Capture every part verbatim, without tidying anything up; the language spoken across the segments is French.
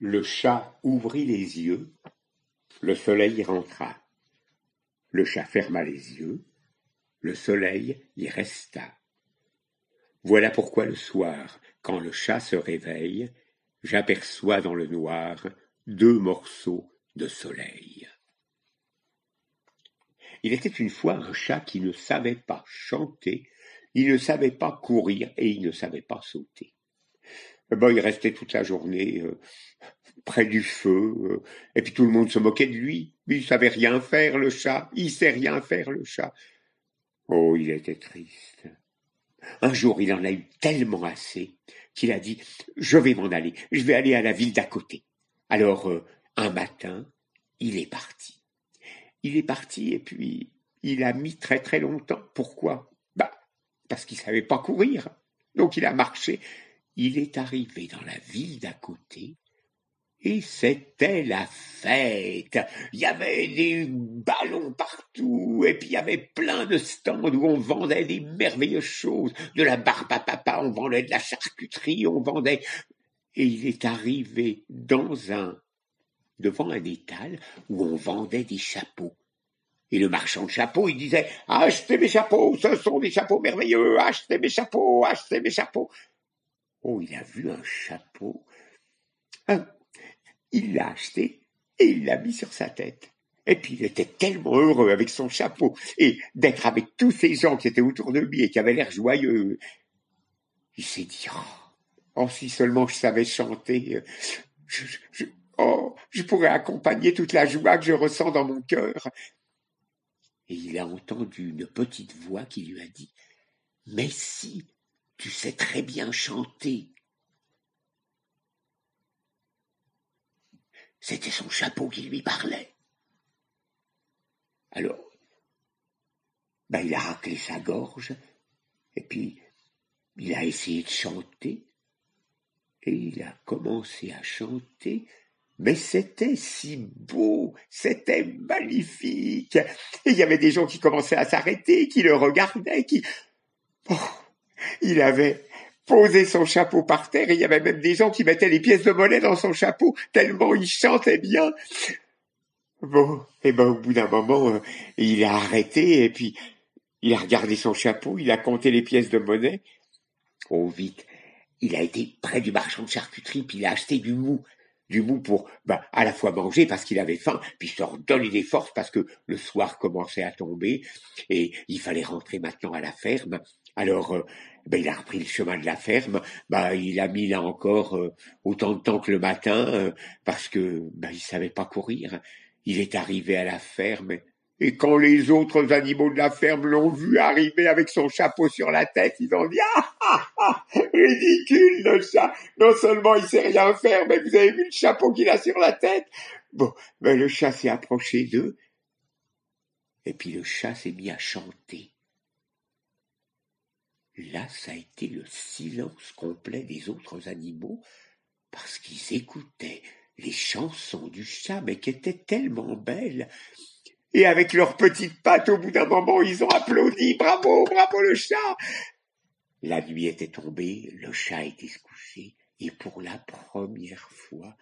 Le chat ouvrit les yeux, le soleil y rentra. Le chat ferma les yeux, le soleil y resta. Voilà pourquoi le soir, quand le chat se réveille, j'aperçois dans le noir deux morceaux de soleil. Il était une fois un chat qui ne savait pas chanter, il ne savait pas courir et il ne savait pas sauter. Ben, il restait toute la journée euh, près du feu, euh, et puis tout le monde se moquait de lui. Il savait rien faire, le chat, il sait rien faire, le chat. Oh, il était triste. Un jour, il en a eu tellement assez qu'il a dit « Je vais m'en aller, je vais aller à la ville d'à côté ». Alors, euh, un matin, il est parti. Il est parti et puis il a mis très très longtemps. Pourquoi ? Bah, parce qu'il ne savait pas courir, donc il a marché. Il est arrivé dans la ville d'à côté et c'était la fête. Il y avait des ballons partout et puis il y avait plein de stands où on vendait des merveilleuses choses. De la barbe à papa, on vendait de la charcuterie, on vendait... Et il est arrivé dans un, devant un étal où on vendait des chapeaux. Et le marchand de chapeaux, il disait « Achetez mes chapeaux, ce sont des chapeaux merveilleux, achetez mes chapeaux, achetez mes chapeaux !» Oh, il a vu un chapeau, ah, il l'a acheté et il l'a mis sur sa tête. Et puis il était tellement heureux avec son chapeau et d'être avec tous ces gens qui étaient autour de lui et qui avaient l'air joyeux. Il s'est dit oh, « Oh, si seulement je savais chanter, je, je, oh, je pourrais accompagner toute la joie que je ressens dans mon cœur. » Et il a entendu une petite voix qui lui a dit « Mais si !» « Tu sais très bien chanter. » C'était son chapeau qui lui parlait. Alors, ben il a raclé sa gorge, et puis il a essayé de chanter, et il a commencé à chanter, mais c'était si beau, c'était magnifique. Et il y avait des gens qui commençaient à s'arrêter, qui le regardaient, qui... Oh, il avait posé son chapeau par terre et il y avait même des gens qui mettaient les pièces de monnaie dans son chapeau tellement il chantait bien. Bon, et ben au bout d'un moment, euh, il a arrêté et puis il a regardé son chapeau, il a compté les pièces de monnaie. Oh vite, il a été près du marchand de charcuterie puis il a acheté du mou, du mou pour ben, à la fois manger parce qu'il avait faim puis se redonner des forces parce que le soir commençait à tomber et il fallait rentrer maintenant à la ferme. Alors, euh, ben, il a repris le chemin de la ferme, ben, il a mis là encore euh, autant de temps que le matin, euh, parce que ben, il savait pas courir. Il est arrivé à la ferme, et quand les autres animaux de la ferme l'ont vu arriver avec son chapeau sur la tête, ils ont dit « Ah, ah, ah, ridicule le chat, non seulement il sait rien faire, mais vous avez vu le chapeau qu'il a sur la tête ?» Bon, ben, le chat s'est approché d'eux, et puis le chat s'est mis à chanter. Là, ça a été le silence complet des autres animaux parce qu'ils écoutaient les chansons du chat, mais qui étaient tellement belles. Et avec leurs petites pattes, au bout d'un moment, ils ont applaudi. Bravo, bravo le chat! La nuit était tombée, le chat était couché, et pour la première fois,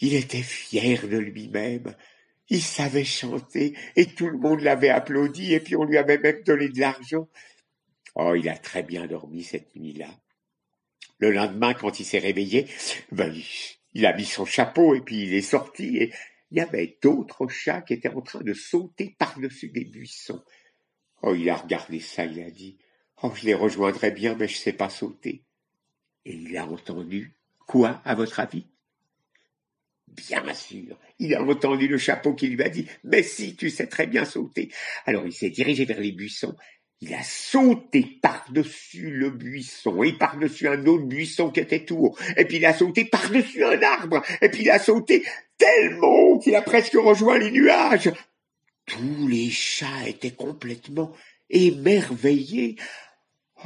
il était fier de lui-même. Il savait chanter, et tout le monde l'avait applaudi, et puis on lui avait même donné de l'argent. Oh, il a très bien dormi cette nuit-là. Le lendemain, quand il s'est réveillé, ben, il a mis son chapeau et puis il est sorti. Et il y avait d'autres chats qui étaient en train de sauter par-dessus des buissons. Oh, il a regardé ça, il a dit « Oh, je les rejoindrai bien, mais je ne sais pas sauter. » Et il a entendu quoi, à votre avis ? Bien sûr, il a entendu le chapeau qui lui a dit « Mais si, tu sais très bien sauter. » Alors, il s'est dirigé vers les buissons. Il a sauté par-dessus le buisson et par-dessus un autre buisson qui était tout haut. Et puis il a sauté par-dessus un arbre. Et puis il a sauté tellement haut qu'il a presque rejoint les nuages. Tous les chats étaient complètement émerveillés.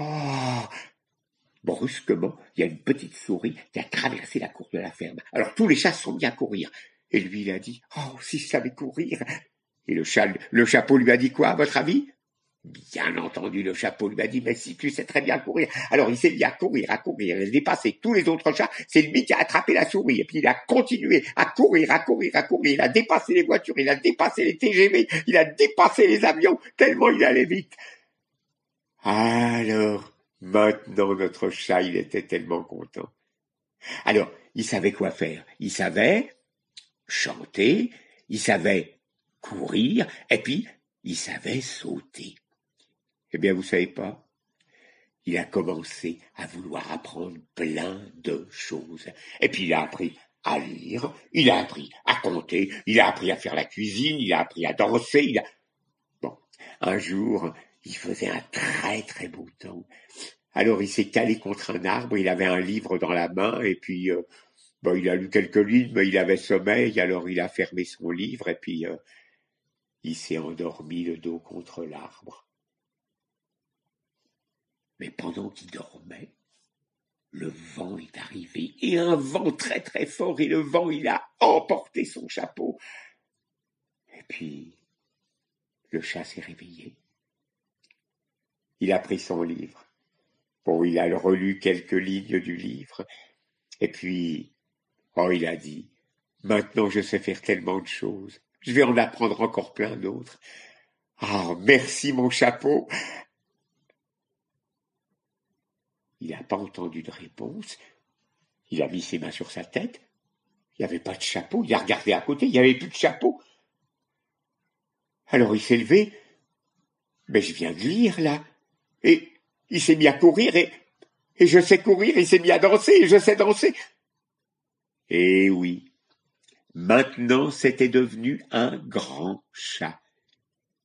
Oh ! Brusquement, il y a une petite souris qui a traversé la cour de la ferme. Alors tous les chats se sont mis à courir. Et lui, il a dit « Oh, si je savais courir !» Et le chat, le chapeau lui a dit quoi, à votre avis ? Bien entendu, le chapeau lui a dit « Mais si tu sais très bien courir !» Alors, il s'est mis à courir, à courir, il a dépassé tous les autres chats, c'est lui qui a attrapé la souris, et puis il a continué à courir, à courir, à courir, il a dépassé les voitures, il a dépassé les T G V, il a dépassé les avions, tellement il allait vite. Alors, maintenant, notre chat, il était tellement content. Alors, il savait quoi faire. Il savait chanter, il savait courir, et puis il savait sauter. Eh bien, vous savez pas, il a commencé à vouloir apprendre plein de choses. Et puis, il a appris à lire, il a appris à compter, il a appris à faire la cuisine, il a appris à danser. Il a... Bon, un jour, il faisait un très, très beau temps. Alors, il s'est calé contre un arbre, il avait un livre dans la main, et puis, euh, bon, il a lu quelques lignes, mais il avait sommeil, alors il a fermé son livre, et puis, euh, il s'est endormi le dos contre l'arbre. Mais pendant qu'il dormait, le vent est arrivé, et un vent très très fort, et le vent, il a emporté son chapeau. Et puis, le chat s'est réveillé. Il a pris son livre. Bon, il a relu quelques lignes du livre, et puis, oh, il a dit, « Maintenant, je sais faire tellement de choses, je vais en apprendre encore plein d'autres. Oh, merci mon chapeau !» Il n'a pas entendu de réponse. Il a mis ses mains sur sa tête. Il n'y avait pas de chapeau. Il a regardé à côté. Il n'y avait plus de chapeau. Alors il s'est levé. Mais je viens de lire, là. Et il s'est mis à courir. Et, et je sais courir. Il s'est mis à danser. Et je sais danser. Eh oui. Maintenant, c'était devenu un grand chat.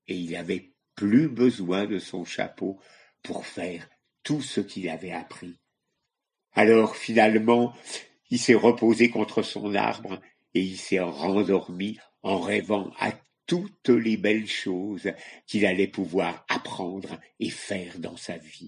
Et il n'avait plus besoin de son chapeau pour faire tout ce qu'il avait appris. Alors, finalement, il s'est reposé contre son arbre et il s'est rendormi en rêvant à toutes les belles choses qu'il allait pouvoir apprendre et faire dans sa vie.